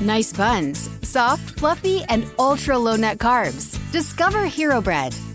Nice buns, soft, fluffy, and ultra-low net carbs. Discover Hero Bread,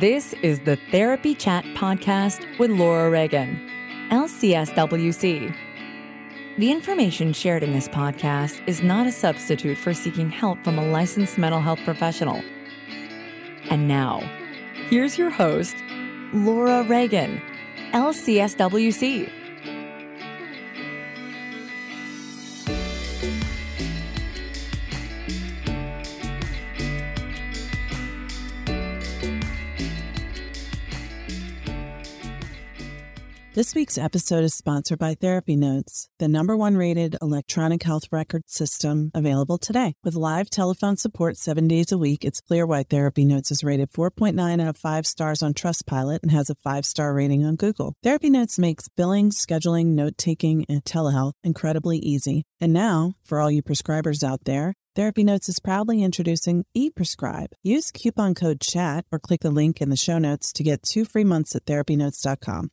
This is the Therapy Chat Podcast with Laura Reagan, LCSWC. The information shared in this podcast is not a substitute for seeking help from a licensed mental health professional. And now, here's your host, Laura Reagan, LCSWC. This week's episode is sponsored by Therapy Notes, the #1 rated electronic health record system available today. With live telephone support 7 days a week, it's clear why Therapy Notes is rated 4.9 out of 5 stars on Trustpilot and has a 5-star rating on Google. Therapy Notes makes billing, scheduling, note-taking, and telehealth incredibly easy. And now, for all you prescribers out there, Therapy Notes is proudly introducing ePrescribe. Use coupon code CHAT or click the link in the show notes to get 2 free months at TherapyNotes.com.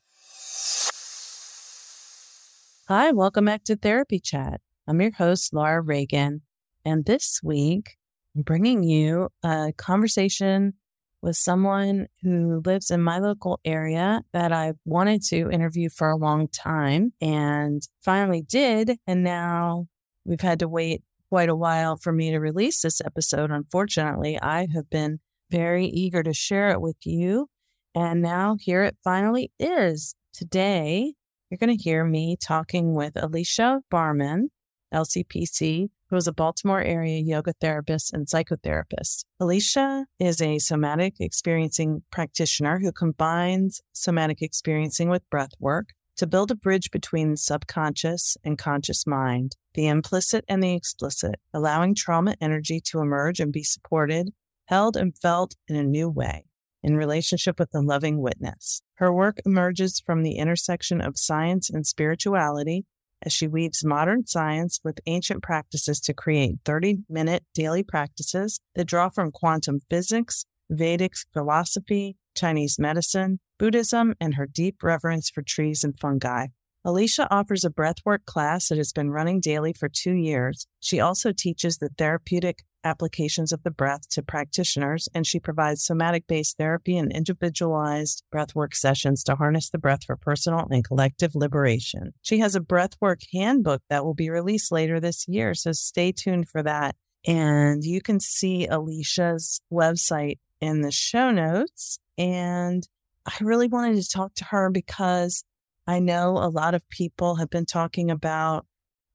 Hi, welcome back to Therapy Chat. I'm your host, Laura Reagan, and this week I'm bringing you a conversation with someone who lives in my local area that I've wanted to interview for a long time and finally did, and now we've had to wait quite a while for me to release this episode. Unfortunately, I have been very eager to share it with you, and now here it finally is. Today, you're going to hear me talking with Alicia Barmon, LCPC, who is a Baltimore area yoga therapist and psychotherapist. Alicia is a somatic experiencing practitioner who combines somatic experiencing with breath work to build a bridge between the subconscious and conscious mind, the implicit and the explicit, allowing trauma energy to emerge and be supported, held, and felt in a new way, in relationship with the loving witness. Her work emerges from the intersection of science and spirituality as she weaves modern science with ancient practices to create 30-minute daily practices that draw from quantum physics, Vedic philosophy, Chinese medicine, Buddhism, and her deep reverence for trees and fungi. Alicia offers a breathwork class that has been running daily for 2 years. She also teaches the therapeutic applications of the breath to practitioners, and she provides somatic-based therapy and individualized breathwork sessions to harness the breath for personal and collective liberation. She has a breathwork handbook that will be released later this year, so stay tuned for that. And you can see Alicia's website in the show notes. And I really wanted to talk to her because I know a lot of people have been talking about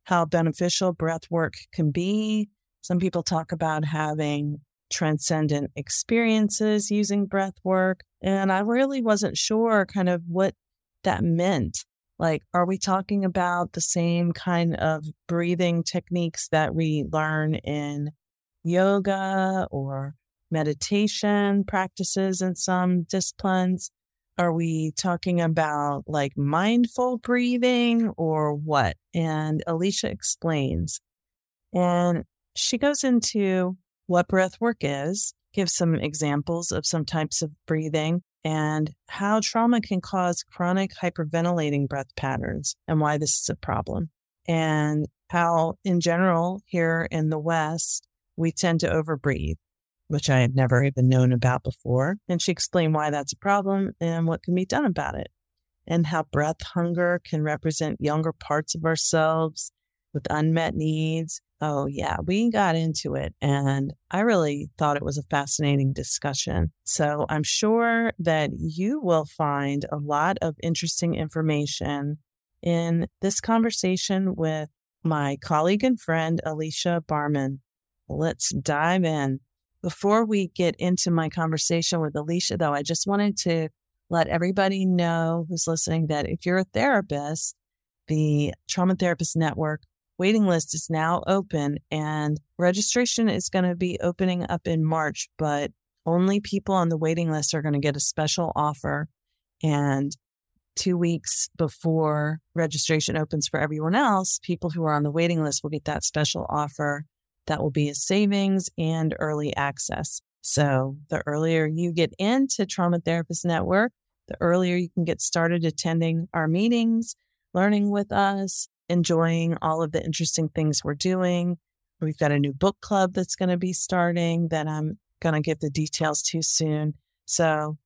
how beneficial breathwork can be. Some people talk about having transcendent experiences using breath work, and I really wasn't sure kind of what that meant. Like, are we talking about the same kind of breathing techniques that we learn in yoga or meditation practices in some disciplines? Are we talking about like mindful breathing or what? And Alicia explains. And She goes into what breath work is, gives some examples of some types of breathing, and how trauma can cause chronic hyperventilating breath patterns and why this is a problem. And how, in general, here in the West, we tend to overbreathe, which I had never even known about before. And she explained why that's a problem and what can be done about it. And how breath hunger can represent younger parts of ourselves with unmet needs. Oh, yeah, we got into it. And I really thought it was a fascinating discussion. So I'm sure that you will find a lot of interesting information in this conversation with my colleague and friend, Alicia Barmon. Let's dive in. Before we get into my conversation with Alicia, though, I just wanted to let everybody know who's listening that if you're a therapist, the Trauma Therapist Network waiting list is now open, and registration is going to be opening up in March, but only people on the waiting list are going to get a special offer. And 2 weeks before registration opens for everyone else, people who are on the waiting list will get that special offer. That will be a savings and early access. So the earlier you get into Trauma Therapist Network, the earlier you can get started attending our meetings, learning with us, enjoying all of the interesting things we're doing. We've got a new book club that's going to be starting that I'm going to give the details to soon. So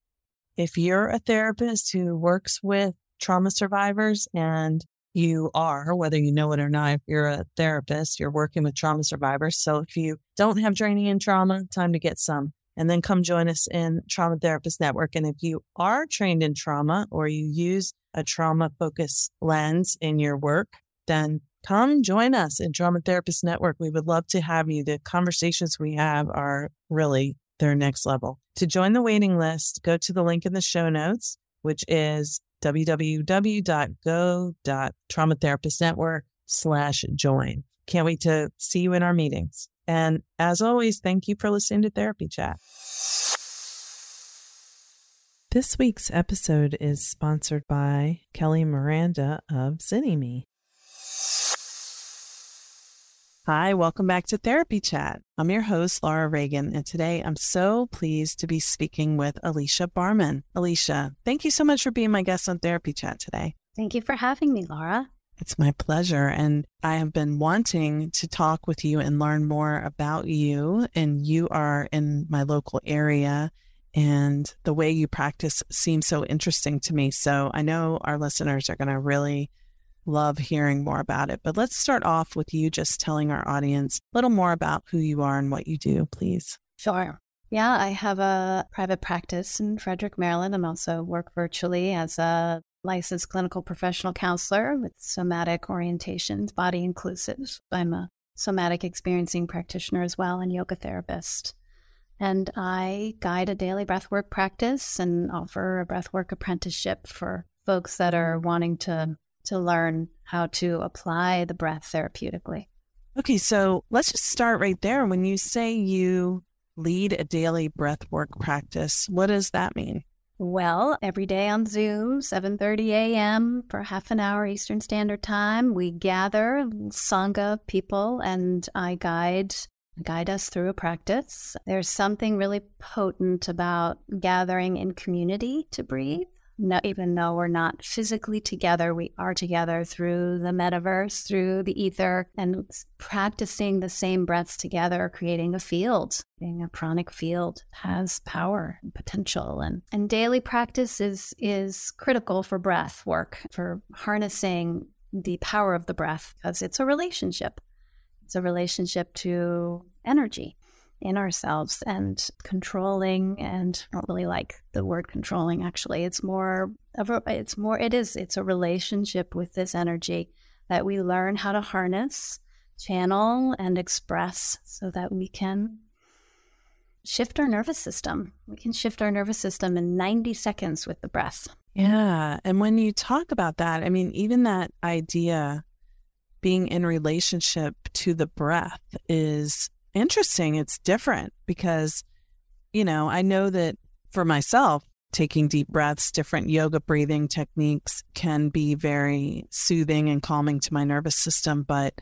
if you're a therapist who works with trauma survivors, and you are, whether you know it or not, if you're a therapist, you're working with trauma survivors. So if you don't have training in trauma, time to get some. And then come join us in Trauma Therapist Network. And if you are trained in trauma or you use a trauma-focused lens in your work, then come join us in Trauma Therapist Network. We would love to have you. The conversations we have are really their next level. To join the waiting list, go to the link in the show notes, which is www.go.traumatherapistnetwork.com/join. Can't wait to see you in our meetings. And as always, thank you for listening to Therapy Chat. This week's episode is sponsored by Kelly Miranda of ZynnyMe. Hi, welcome back to Therapy Chat. I'm your host, Laura Reagan, and today I'm so pleased to be speaking with Alicia Barmon. Alicia, thank you so much for being my guest on Therapy Chat today. Thank you for having me, Laura. It's my pleasure, and I have been wanting to talk with you and learn more about you, and you are in my local area, and the way you practice seems so interesting to me, so I know our listeners are going to really love hearing more about it. But let's start off with you just telling our audience a little more about who you are and what you do, please. Sure. Yeah, I have a private practice in Frederick, Maryland. I also work virtually as a licensed clinical professional counselor with somatic orientations, body inclusive. I'm a somatic experiencing practitioner as well and yoga therapist. And I guide a daily breathwork practice and offer a breathwork apprenticeship for folks that are wanting to learn how to apply the breath therapeutically. Okay, so let's just start right there. When you say you lead a daily breathwork practice, what does that mean? Well, every day on Zoom, 7:30 a.m. for half an hour Eastern Standard Time, we gather Sangha people and I guide us through a practice. There's something really potent about gathering in community to breathe. No, even though we're not physically together, we are together through the metaverse, through the ether, and practicing the same breaths together, creating a field. Being a pranic field has power and potential. And daily practice is critical for breath work, for harnessing the power of the breath, because it's a relationship. It's a relationship to energy in ourselves, and controlling, and I don't really like the word controlling, actually. It's a relationship with this energy that we learn how to harness, channel, and express so that we can shift our nervous system. We can shift our nervous system in 90 seconds with the breath. Yeah. And when you talk about that, I mean, even that idea being in relationship to the breath is interesting. It's different because, you know, I know that for myself, taking deep breaths, different yoga breathing techniques can be very soothing and calming to my nervous system. But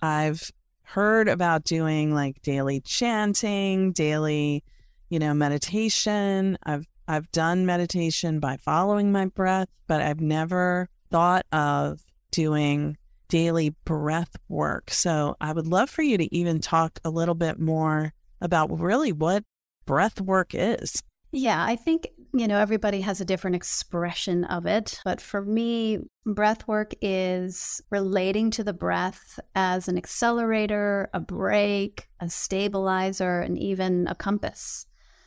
I've heard about doing like daily chanting, daily, you know, meditation. I've done meditation by following my breath, but I've never thought of doing daily breath work. So I would love for you to even talk a little bit more about really what breath work is. Yeah, I think, you know, everybody has a different expression of it. But for me, breath work is relating to the breath as an accelerator, a brake, a stabilizer, and even a compass.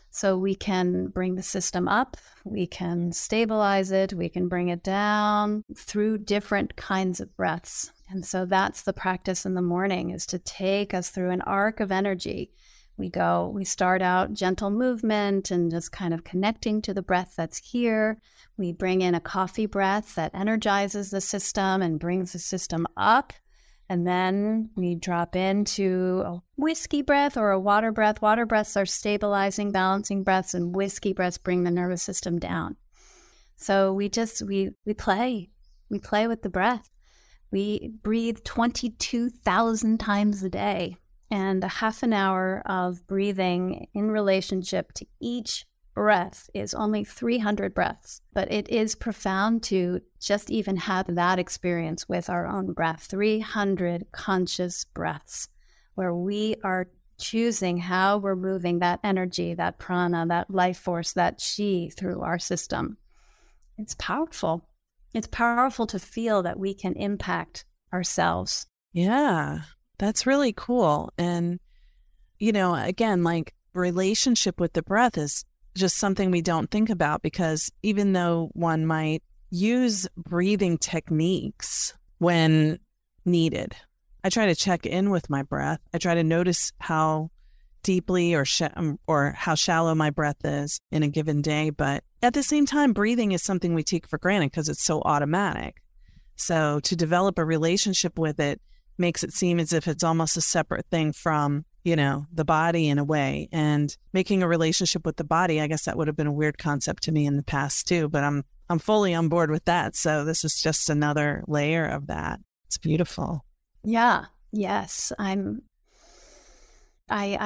So we can bring the system up, we can stabilize it, we can bring it down through different kinds of breaths. And so that's the practice in the morning, is to take us through an arc of energy. We start out gentle movement and just kind of connecting to the breath that's here. We bring in a coffee breath that energizes the system and brings the system up. And then we drop into a whiskey breath or a water breath. Water breaths are stabilizing, balancing breaths, and whiskey breaths bring the nervous system down. So we play with the breath. We breathe 22,000 times a day, and a half an hour of breathing in relationship to each breath is only 300 breaths, but it is profound to just even have that experience with our own breath. 300 conscious breaths where we are choosing how we're moving that energy, that prana, that life force, that chi through our system. It's powerful. It's powerful to feel that we can impact ourselves. Yeah, that's really cool. And, you know, again, like relationship with the breath is just something we don't think about, because even though one might use breathing techniques when needed, I try to check in with my breath. I try to notice how deeply or how shallow my breath is in a given day. But at the same time, breathing is something we take for granted because it's so automatic. So to develop a relationship with it makes it seem as if it's almost a separate thing from, you know, the body in a way. And making a relationship with the body, I guess that would have been a weird concept to me in the past too, but I'm fully on board with that. So this is just another layer of that. It's beautiful. Yeah. Yes. I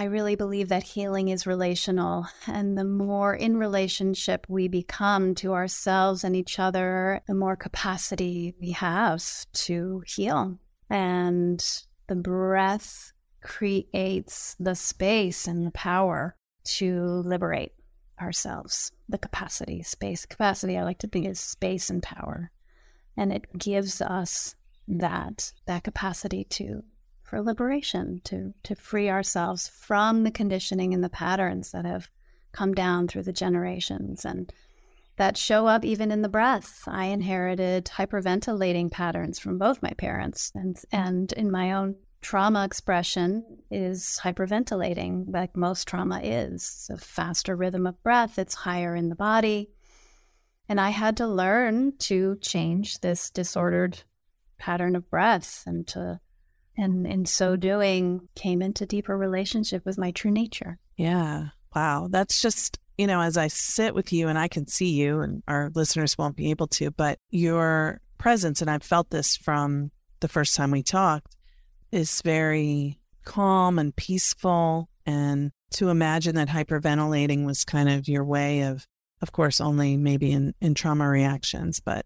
really believe that healing is relational, and the more in relationship we become to ourselves and each other, the more capacity we have to heal. And the breath creates the space and the power to liberate ourselves. The capacity, space, capacity, I like to think is space and power. And it gives us that capacity for liberation, to free ourselves from the conditioning and the patterns that have come down through the generations and that show up even in the breath. I inherited hyperventilating patterns from both my parents, and in my own trauma expression is hyperventilating, like most trauma is. It's a faster rhythm of breath. It's higher in the body. And I had to learn to change this disordered pattern of breath, and in so doing, came into deeper relationship with my true nature. Yeah. Wow. That's just, you know, as I sit with you and I can see you, and our listeners won't be able to, but your presence, and I've felt this from the first time we talked, is very calm and peaceful. And to imagine that hyperventilating was kind of your way of course, only maybe in trauma reactions, but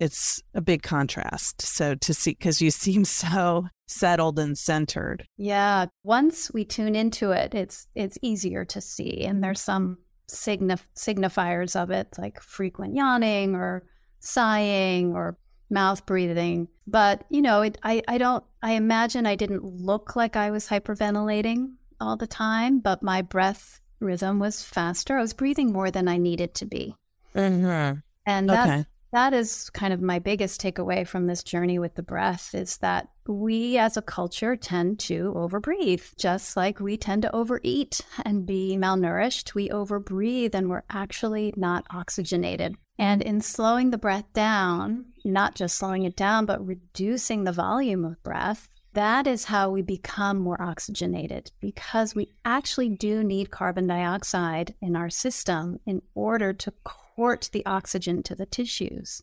it's a big contrast. So to see, because you seem so settled and centered. Yeah. Once we tune into it, it's easier to see. And there's some signifiers of it, like frequent yawning or sighing or mouth breathing. But, you know, I imagine I didn't look like I was hyperventilating all the time, but my breath rhythm was faster. I was breathing more than I needed to be. Mm-hmm. And that is kind of my biggest takeaway from this journey with the breath, is that we as a culture tend to overbreathe, just like we tend to overeat and be malnourished. We overbreathe and we're actually not oxygenated. And in slowing the breath down, not just slowing it down, but reducing the volume of breath, that is how we become more oxygenated, because we actually do need carbon dioxide in our system in order to court the oxygen to the tissues.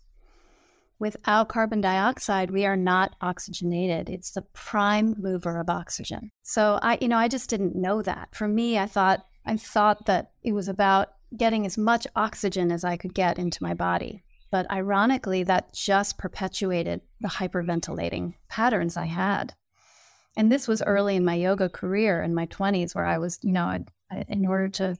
Without carbon dioxide, we are not oxygenated. It's the prime mover of oxygen. So I just didn't know that. For me, I thought that it was about getting as much oxygen as I could get into my body. But ironically, that just perpetuated the hyperventilating patterns I had. And this was early in my yoga career in my 20s, where I was, in order to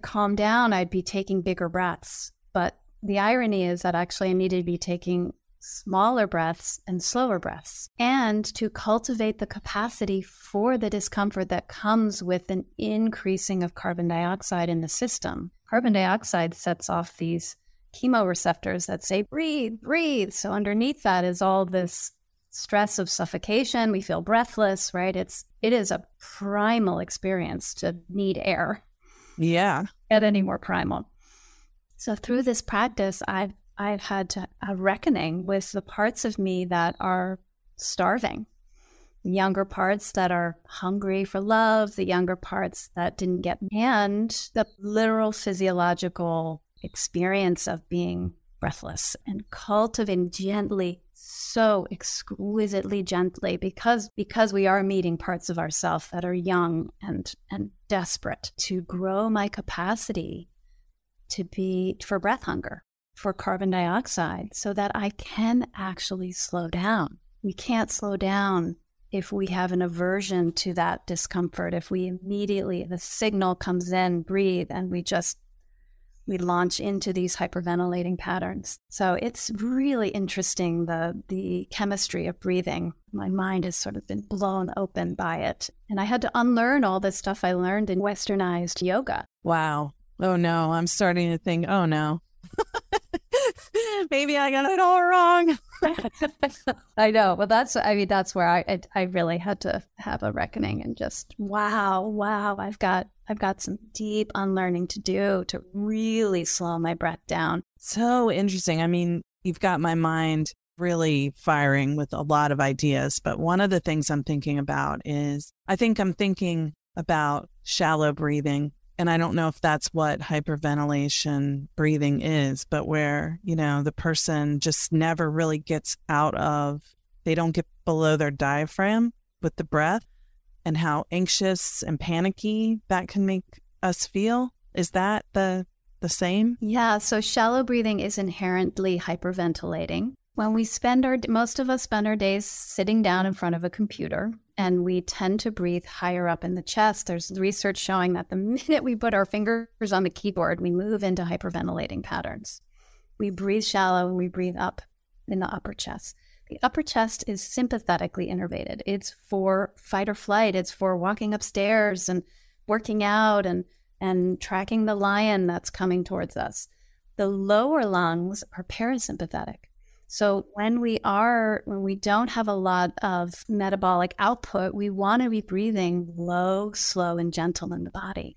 calm down, I'd be taking bigger breaths. But the irony is that actually I needed to be taking smaller breaths and slower breaths, and to cultivate the capacity for the discomfort that comes with an increasing of carbon dioxide in the system. Carbon dioxide sets off these chemoreceptors that say, breathe, breathe. So underneath that is all this stress of suffocation. We feel breathless, right? It is a primal experience to need air. Yeah. Get any more primal. So through this practice, I've had a reckoning with the parts of me that are starving, the younger parts that are hungry for love, the younger parts that didn't get, and the literal physiological experience of being breathless, and cultivating gently, so exquisitely gently, because we are meeting parts of ourselves that are young and desperate to grow my capacity to be for breath hunger, for carbon dioxide, so that I can actually slow down. We can't slow down if we have an aversion to that discomfort. If we immediately, the signal comes in, breathe, and we launch into these hyperventilating patterns. So it's really interesting, the chemistry of breathing. My mind has sort of been blown open by it. And I had to unlearn all the stuff I learned in westernized yoga. Wow. Oh no, I'm starting to think, oh no. Maybe I got it all wrong. I know. Well, that's where I really had to have a reckoning and just, wow, I've got some deep unlearning to do to really slow my breath down. So interesting. I mean, you've got my mind really firing with a lot of ideas, but one of the things I'm thinking about is, I think I'm thinking about shallow breathing. And I don't know if that's what hyperventilation breathing is, but where, the person just never really gets out of, they don't get below their diaphragm with the breath, and how anxious and panicky that can make us feel. Is that the same? Yeah. So shallow breathing is inherently hyperventilating. When we most of us spend our days sitting down in front of a computer, and we tend to breathe higher up in the chest. There's research showing that the minute we put our fingers on the keyboard, we move into hyperventilating patterns. We breathe shallow and we breathe up in the upper chest. The upper chest is sympathetically innervated. It's for fight or flight. It's for walking upstairs and working out and tracking the lion that's coming towards us. The lower lungs are parasympathetic. So when we don't have a lot of metabolic output, we want to be breathing low, slow, and gentle in the body.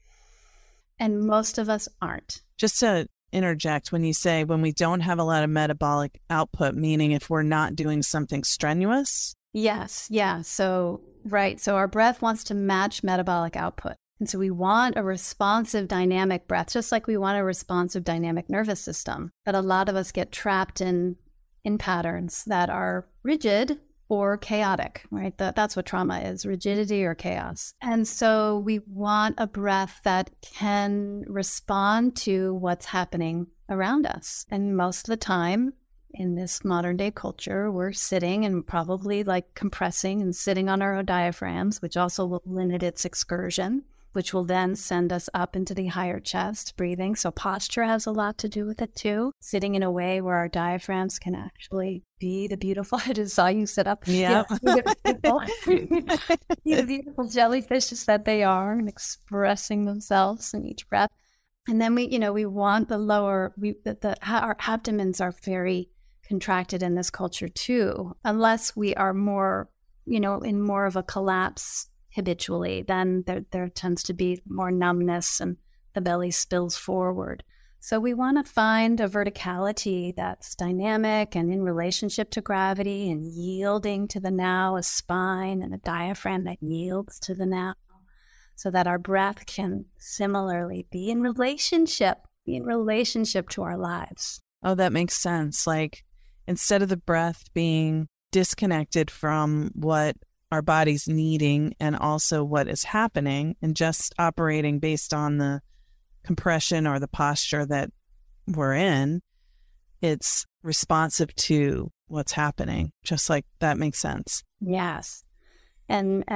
And most of us aren't. Just to interject, when you say when we don't have a lot of metabolic output, meaning if we're not doing something strenuous? Yes. Yeah. So, right. So our breath wants to match metabolic output. And so we want a responsive dynamic breath, just like we want a responsive dynamic nervous system. But a lot of us get trapped in patterns that are rigid or chaotic, right? That's what trauma is, rigidity or chaos. And so we want a breath that can respond to what's happening around us. And most of the time in this modern day culture, we're sitting and probably like compressing and sitting on our own diaphragms, which also will limit its excursion, which will then send us up into the higher chest breathing. So posture has a lot to do with it too. Sitting in a way where our diaphragms can actually be the beautiful. I just saw you sit up. Yeah. The beautiful jellyfishes that they are, and expressing themselves in each breath. And then we want the lower. Our abdomens are very contracted in this culture too, unless we are more, in more of a collapse habitually, then there tends to be more numbness and the belly spills forward. So we want to find a verticality that's dynamic and in relationship to gravity and yielding to the now, a spine and a diaphragm that yields to the now, so that our breath can similarly be in relationship to our lives. Oh, that makes sense. Like instead of the breath being disconnected from what our body's needing and also what is happening, and just operating based on the compression or the posture that we're in, it's responsive to what's happening. Just like that makes sense. Yes. And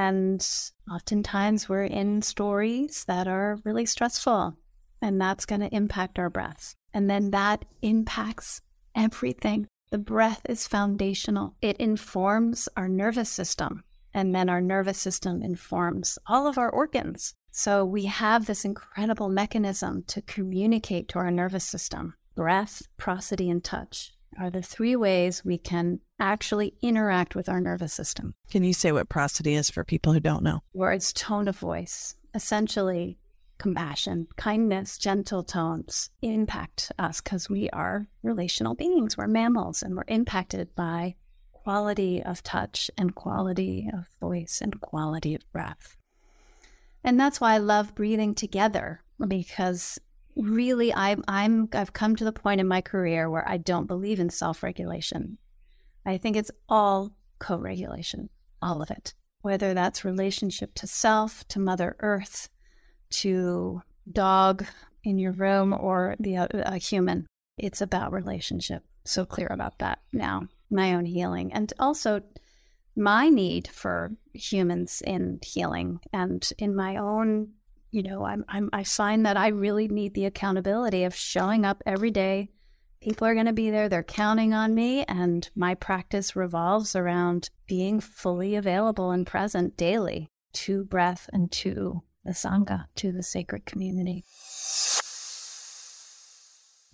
oftentimes we're in stories that are really stressful, and that's going to impact our breath. And then that impacts everything. The breath is foundational. It informs our nervous system, and then our nervous system informs all of our organs. So we have this incredible mechanism to communicate to our nervous system. Breath, prosody, and touch are the three ways we can actually interact with our nervous system. Can you say what prosody is for people who don't know? Words, tone of voice, essentially compassion, kindness, gentle tones impact us because we are relational beings. We're mammals, and we're impacted by quality of touch and quality of voice and quality of breath. And that's why I love breathing together, because really, I've come to the point in my career where I don't believe in self-regulation. I think it's all co-regulation, all of it. Whether that's relationship to self, to Mother Earth, to dog in your room, or a human. It's about relationship. So clear about that now, my own healing. And also my need for humans in healing and in my own. You know, I find that I really need the accountability of showing up every day. People are going to be there. They're counting on me. And my practice revolves around being fully available and present daily to breath and to the Sangha, to the sacred community.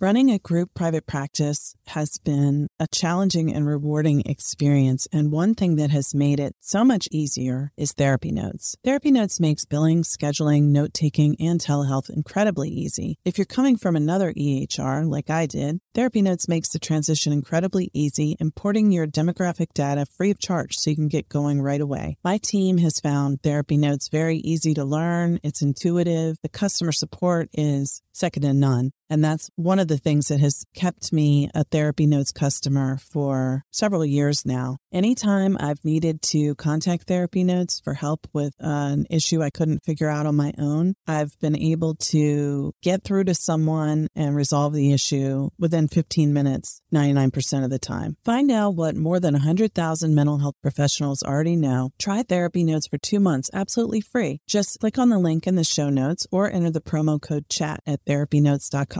Running a group private practice has been a challenging and rewarding experience, and one thing that has made it so much easier is Therapy Notes. Therapy Notes makes billing, scheduling, note-taking, and telehealth incredibly easy. If you're coming from another EHR, like I did, Therapy Notes makes the transition incredibly easy, importing your demographic data free of charge so you can get going right away. My team has found Therapy Notes very easy to learn. It's intuitive. The customer support is second to none. And that's one of the things that has kept me a Therapy Notes customer for several years now. Anytime I've needed to contact Therapy Notes for help with an issue I couldn't figure out on my own, I've been able to get through to someone and resolve the issue within 15 minutes, 99% of the time. Find out what more than 100,000 mental health professionals already know. Try Therapy Notes for 2 months, absolutely free. Just click on the link in the show notes or enter the promo code chat at TherapyNotes.com.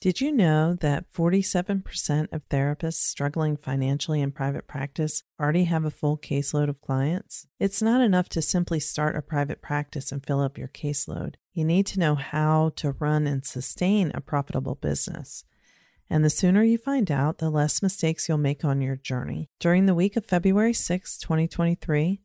Did you know that 47% of therapists struggling financially in private practice already have a full caseload of clients? It's not enough to simply start a private practice and fill up your caseload. You need to know how to run and sustain a profitable business. And the sooner you find out, the less mistakes you'll make on your journey. During the week of February 6, 2023,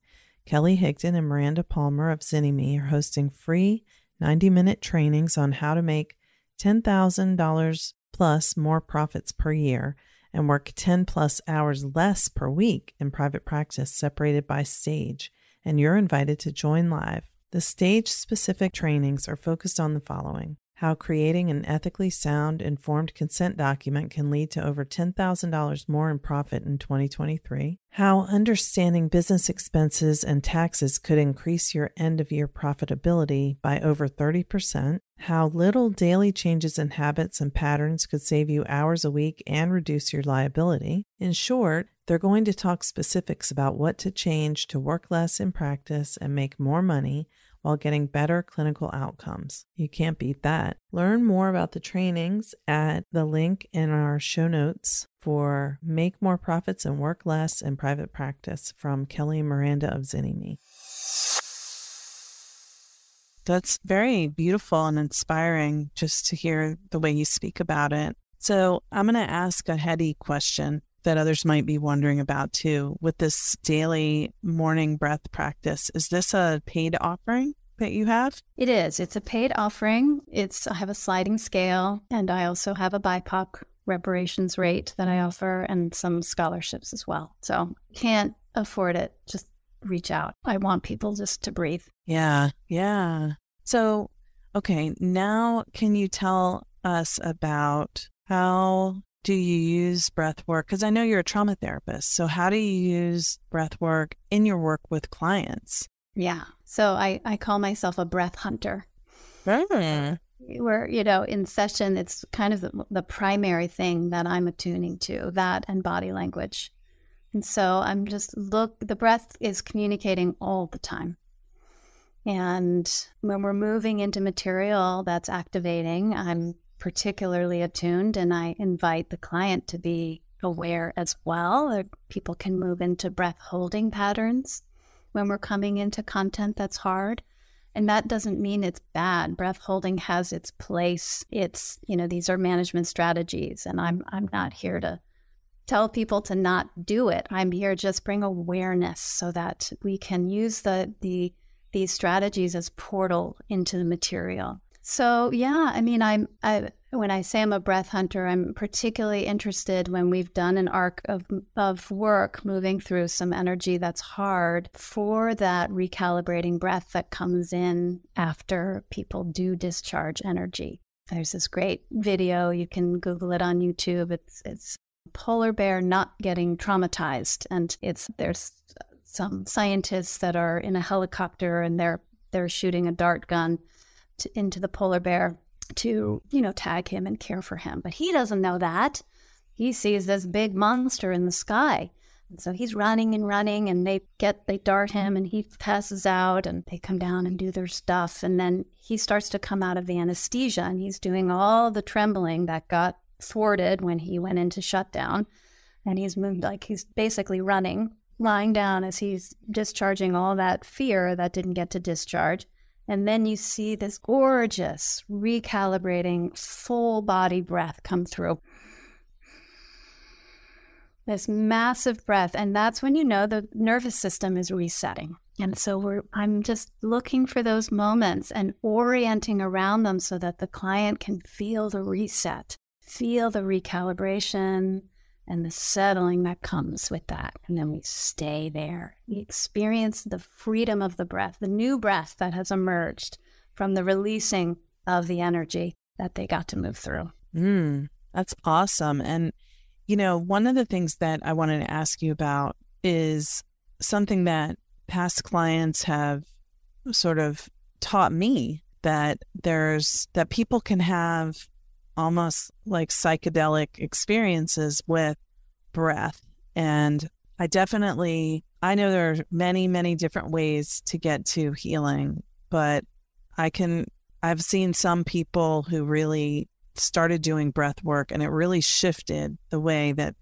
Kelly Higdon and Miranda Palmer of ZynnyMe are hosting free 90-minute trainings on how to make $10,000 plus more profits per year and work 10 plus hours less per week in private practice separated by stage, and you're invited to join live. The stage-specific trainings are focused on the following: how creating an ethically sound informed consent document can lead to over $10,000 more in profit in 2023, how understanding business expenses and taxes could increase your end-of-year profitability by over 30%, how little daily changes in habits and patterns could save you hours a week and reduce your liability. In short, they're going to talk specifics about what to change to work less in practice and make more money while getting better clinical outcomes. You can't beat that. Learn more about the trainings at the link in our show notes for Make More Profits and Work Less in Private Practice from Kelly and Miranda of ZynnyMe. That's very beautiful and inspiring just to hear the way you speak about it. So I'm going to ask a heady question that others might be wondering about too. With this daily morning breath practice, is this a paid offering that you have? It is. It's a paid offering. I have a sliding scale, and I also have a BIPOC reparations rate that I offer, and some scholarships as well. So can't afford it, just reach out. I want people just to breathe. Yeah. So, okay, now can you tell us about How do you use breath work? Because I know you're a trauma therapist. So how do you use breath work in your work with clients? Yeah. So I call myself a breath hunter. Mm. Where, you know, in session, it's kind of the primary thing that I'm attuning to, that and body language. And so I'm just the breath is communicating all the time. And when we're moving into material that's activating, I'm particularly attuned, and I invite the client to be aware as well. People can move into breath holding patterns when we're coming into content that's hard. And that doesn't mean it's bad. Breath holding has its place. It's, you know, these are management strategies, and I'm not here to tell people to not do it. I'm here just bring awareness so that we can use these strategies as portal into the material. So yeah, I mean, when I say I'm a breath hunter, I'm particularly interested when we've done an arc of work moving through some energy that's hard for that recalibrating breath that comes in after people do discharge energy. There's this great video, you can Google it on YouTube. It's polar bear not getting traumatized, and there's some scientists that are in a helicopter, and they're shooting a dart gun into the polar bear to, you know, tag him and care for him. But he doesn't know that. He sees this big monster in the sky. And so he's running and running, and they dart him, and he passes out, and they come down and do their stuff. And then he starts to come out of the anesthesia, and he's doing all the trembling that got thwarted when he went into shutdown. And he's moved, like he's basically running, lying down as he's discharging all that fear that didn't get to discharge. And then you see this gorgeous, recalibrating, full-body breath come through. This massive breath. And that's when you know the nervous system is resetting. And so I'm just looking for those moments and orienting around them so that the client can feel the reset, feel the recalibration, and the settling that comes with that. And then we stay there. We experience the freedom of the breath, the new breath that has emerged from the releasing of the energy that they got to move through. That's awesome. And, you know, one of the things that I wanted to ask you about is something that past clients have sort of taught me, that people can have almost like psychedelic experiences with breath. And I know there are many, many different ways to get to healing, but I've seen some people who really started doing breath work, and it really shifted the way that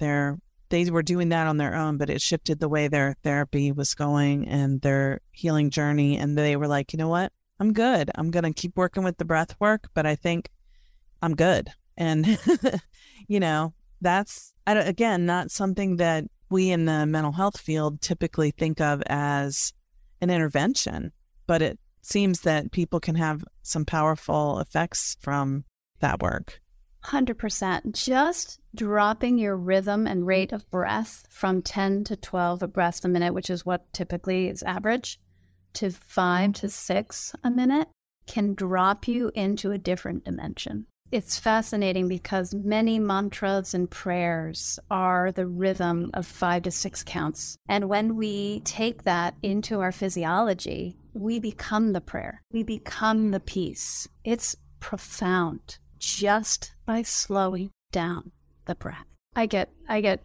they were doing that on their own, but it shifted the way their therapy was going and their healing journey. And they were like, you know what? I'm good. I'm going to keep working with the breath work, but I think I'm good. And, you know, that's, again, not something that we in the mental health field typically think of as an intervention, but it seems that people can have some powerful effects from that work. 100%. Just dropping your rhythm and rate of breath from 10 to 12 breaths a minute, which is what typically is average, to 5 to 6 a minute, can drop you into a different dimension. It's fascinating because many mantras and prayers are the rhythm of 5 to 6 counts. And when we take that into our physiology, we become the prayer. We become the peace. It's profound just by slowing down the breath. I get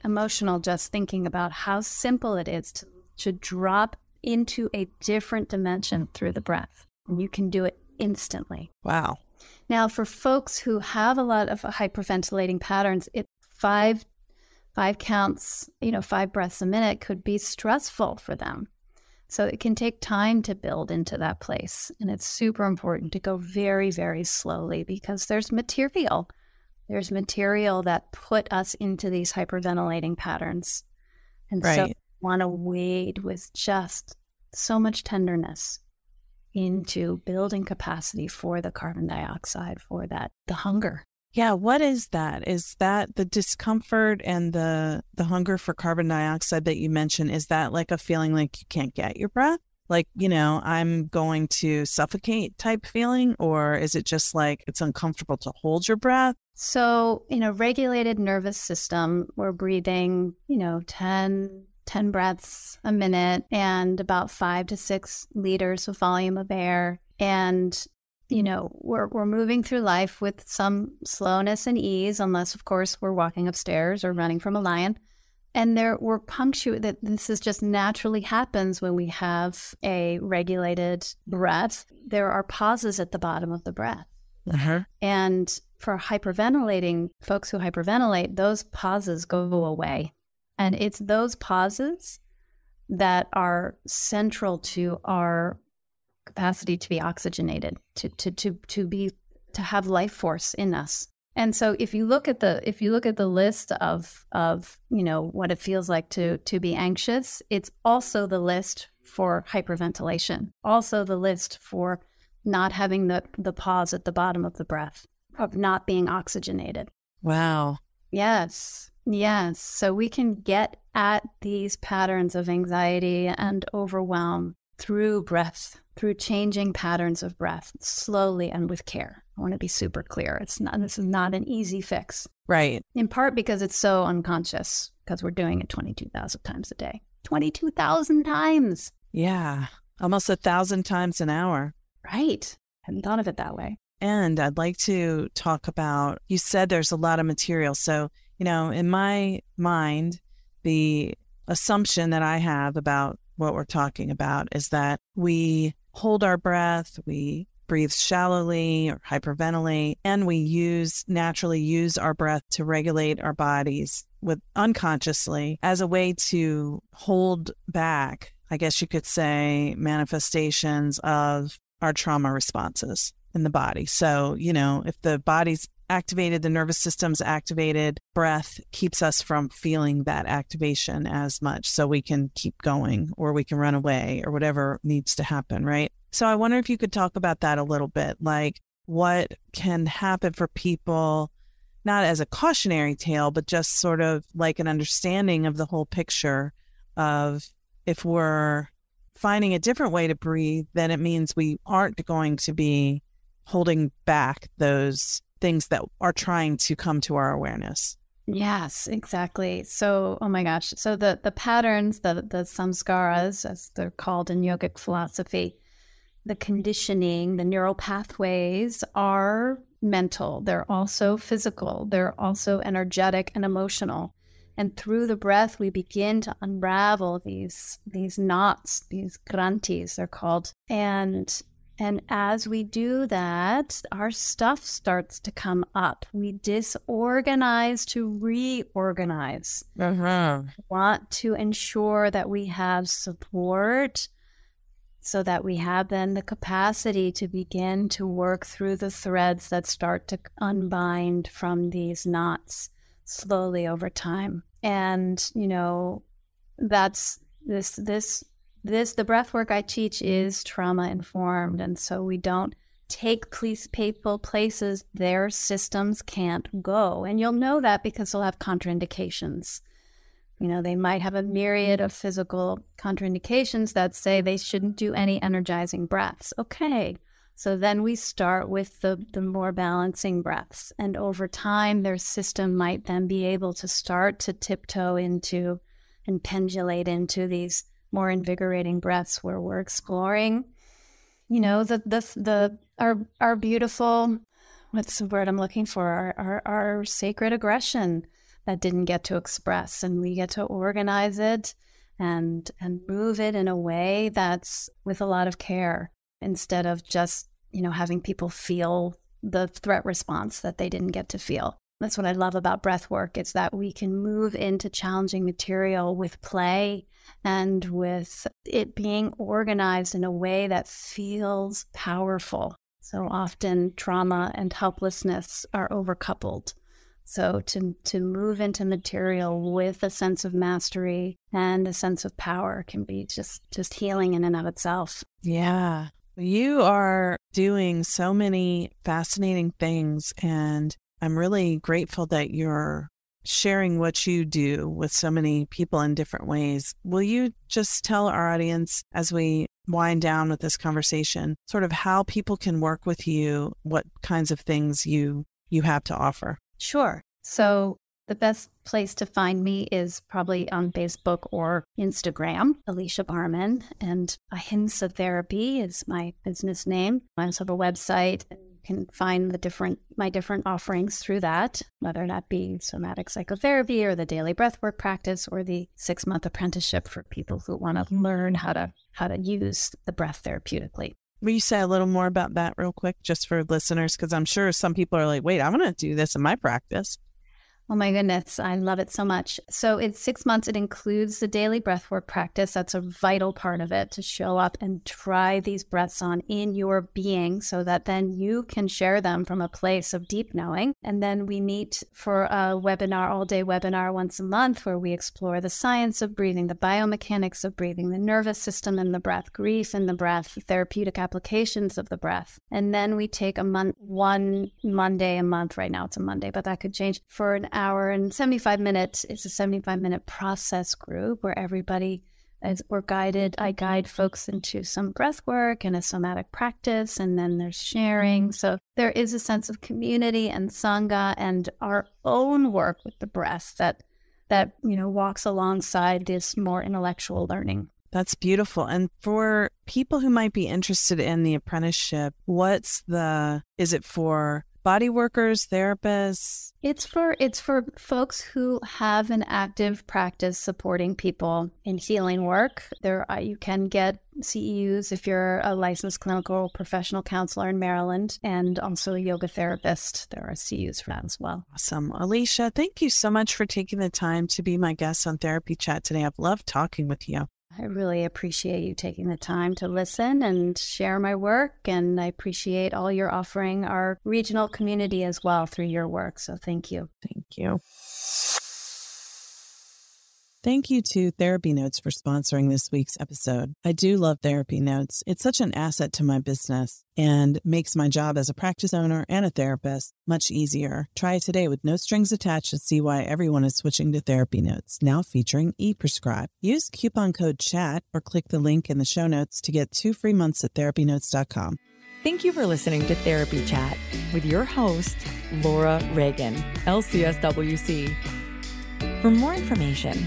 emotional just thinking about how simple it is to drop into a different dimension through the breath. And you can do it instantly. Wow. Now, for folks who have a lot of hyperventilating patterns, it's five counts, you know, 5 breaths a minute could be stressful for them. So it can take time to build into that place. And it's super important to go very, very slowly, because there's material. There's material that put us into these hyperventilating patterns. And So we want to wade with just so much tenderness into building capacity for the carbon dioxide, for that, the hunger. Yeah, what is that? Is that the discomfort and the hunger for carbon dioxide that you mentioned? Is that like a feeling like you can't get your breath? like, you know, I'm going to suffocate type feeling? Or is it just like it's uncomfortable to hold your breath? So in a regulated nervous system, we're breathing, you know, 10 breaths a minute and about 5 to 6 liters of volume of air. And, you know, we're moving through life with some slowness and ease, unless, of course, we're walking upstairs or running from a lion. And we're punctuated, that this is just naturally happens when we have a regulated breath. There are pauses at the bottom of the breath. Uh-huh. And for hyperventilating, folks who hyperventilate, those pauses go away. And it's those pauses that are central to our capacity to be oxygenated, to have life force in us. And so if you look at the list of you know what it feels like to be anxious, it's also the list for hyperventilation, also the list for not having the pause at the bottom of the breath, of not being oxygenated. Wow. Yes. Yes. So we can get at these patterns of anxiety and overwhelm through breath, through changing patterns of breath, slowly and with care. I want to be super clear. This is not an easy fix. Right. In part because it's so unconscious, because we're doing it 22,000 times a day. 22,000 times. Yeah. Almost 1,000 times an hour. Right. I hadn't thought of it that way. And I'd like to talk about, you said there's a lot of material. So, you know, in my mind, the assumption that I have about what we're talking about is that we hold our breath, we breathe shallowly or hyperventilate, and we naturally use our breath to regulate our bodies with unconsciously as a way to hold back, I guess you could say, manifestations of our trauma responses in the body. So, you know, if the body's activated, the nervous system's activated, breath keeps us from feeling that activation as much. So we can keep going, or we can run away, or whatever needs to happen, right? So I wonder if you could talk about that a little bit, like what can happen for people, not as a cautionary tale, but just sort of like an understanding of the whole picture of if we're finding a different way to breathe, then it means we aren't going to be holding back those things that are trying to come to our awareness. Yes, exactly. So, oh my gosh. So the patterns, the samskaras, as they're called in yogic philosophy, the conditioning, the neural pathways are mental. They're also physical. They're also energetic and emotional. And through the breath, we begin to unravel these knots, these grantis, they're called. And as we do that, our stuff starts to come up. We disorganize to reorganize. Uh-huh. We want to ensure that we have support so that we have then the capacity to begin to work through the threads that start to unbind from these knots slowly over time. And, you know, that's this the breath work I teach is trauma informed, and so we don't take people places their systems can't go. And you'll know that because they'll have contraindications. You know, they might have a myriad of physical contraindications that say they shouldn't do any energizing breaths. Okay, so then we start with the more balancing breaths, and over time their system might then be able to start to tiptoe into and pendulate into these more invigorating breaths where we're exploring, you know, our beautiful, what's the word I'm looking for? Our sacred aggression that didn't get to express, and we get to organize it and move it in a way that's with a lot of care, instead of just, you know, having people feel the threat response that they didn't get to feel. That's what I love about breath work. It's that we can move into challenging material with play and with it being organized in a way that feels powerful. So often trauma and helplessness are overcoupled. So to move into material with a sense of mastery and a sense of power can be just healing in and of itself. Yeah. You are doing so many fascinating things, and I'm really grateful that you're sharing what you do with so many people in different ways. Will you just tell our audience, as we wind down with this conversation, sort of how people can work with you, what kinds of things you have to offer? Sure. So the best place to find me is probably on Facebook or Instagram, Alicia Barmon, and Ahimsa Therapy is my business name. I also have a website. Can find my different offerings through that, whether that be somatic psychotherapy or the daily breathwork practice or the 6-month apprenticeship for people who want to learn how to use the breath therapeutically. Will you say a little more about that real quick, just for listeners? Because I'm sure some people are like, wait, I'm going to do this in my practice. Oh my goodness, I love it so much. So it's 6 months. It includes the daily breathwork practice. That's a vital part of it, to show up and try these breaths on in your being so that then you can share them from a place of deep knowing. And then we meet for a webinar, all-day webinar once a month, where we explore the science of breathing, the biomechanics of breathing, the nervous system and the breath, grief and the breath, therapeutic applications of the breath. And then we take one Monday a month. Right now it's a Monday, but that could change, for an hour and 75 minutes. It's a 75-minute process group where everybody is, we're guided. I guide folks into some breath work and a somatic practice, and then there's sharing. So there is a sense of community and sangha and our own work with the breath that walks alongside this more intellectual learning. That's beautiful. And for people who might be interested in the apprenticeship, is it for body workers, therapists? It's for folks who have an active practice supporting people in healing work. You can get CEUs if you're a licensed clinical professional counselor in Maryland, and also a yoga therapist. There are CEUs for that as well. Awesome. Alicia, thank you so much for taking the time to be my guest on Therapy Chat today. I've loved talking with you. I really appreciate you taking the time to listen and share my work, and I appreciate all you're offering our regional community as well through your work. So thank you. Thank you. Thank you to Therapy Notes for sponsoring this week's episode. I do love Therapy Notes. It's such an asset to my business and makes my job as a practice owner and a therapist much easier. Try it today with no strings attached and see why everyone is switching to Therapy Notes, now featuring ePrescribe. Use coupon code CHAT or click the link in the show notes to get 2 free months at TherapyNotes.com. Thank you for listening to Therapy Chat with your host, Laura Reagan, LCSWC. For more information,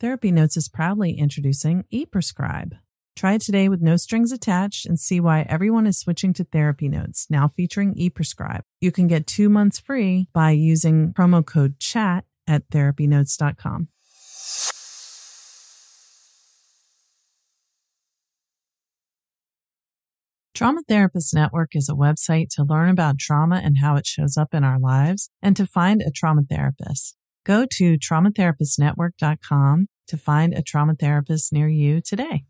Therapy Notes is proudly introducing ePrescribe. Try it today with no strings attached and see why everyone is switching to Therapy Notes, now featuring ePrescribe. You can get 2 months free by using promo code CHAT at TherapyNotes.com. Trauma Therapist Network is a website to learn about trauma and how it shows up in our lives, and to find a trauma therapist. Go to TraumaTherapistNetwork.com to find a trauma therapist near you today.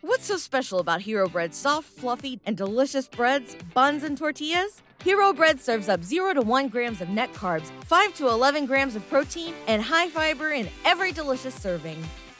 What's so special about Hero Bread's soft, fluffy, and delicious breads, buns, and tortillas? Hero Bread serves up 0 to 1 grams of net carbs, 5 to 11 grams of protein, and high fiber in every delicious serving.